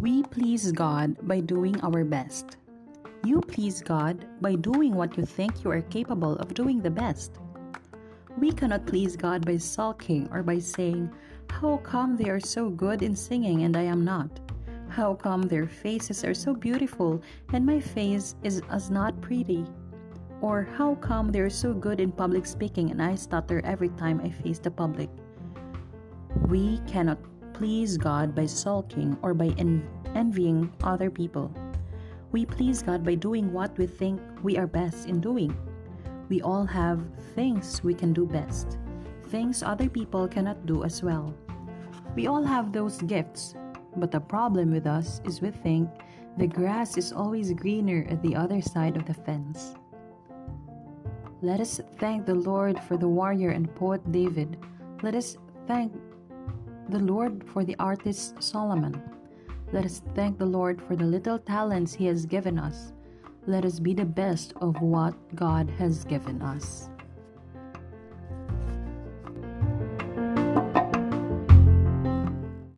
We please God by doing our best. You please God by doing what you think you are capable of doing the best. We cannot please God by sulking or by saying, "How come they are so good in singing and I am not? How come their faces are so beautiful and my face is as not pretty? Or how come they are so good in public speaking and I stutter every time I face the public?" We cannot please God by sulking or by envying other people. We please God by doing what we think we are best in doing. We all have things we can do best, things other people cannot do as well. We all have those gifts, but the problem with us is we think the grass is always greener at the other side of the fence. Let us thank the Lord for the warrior and poet David. Let us thank the Lord for the artist Solomon. Let us thank the Lord for the little talents He has given us. Let us be the best of what God has given us.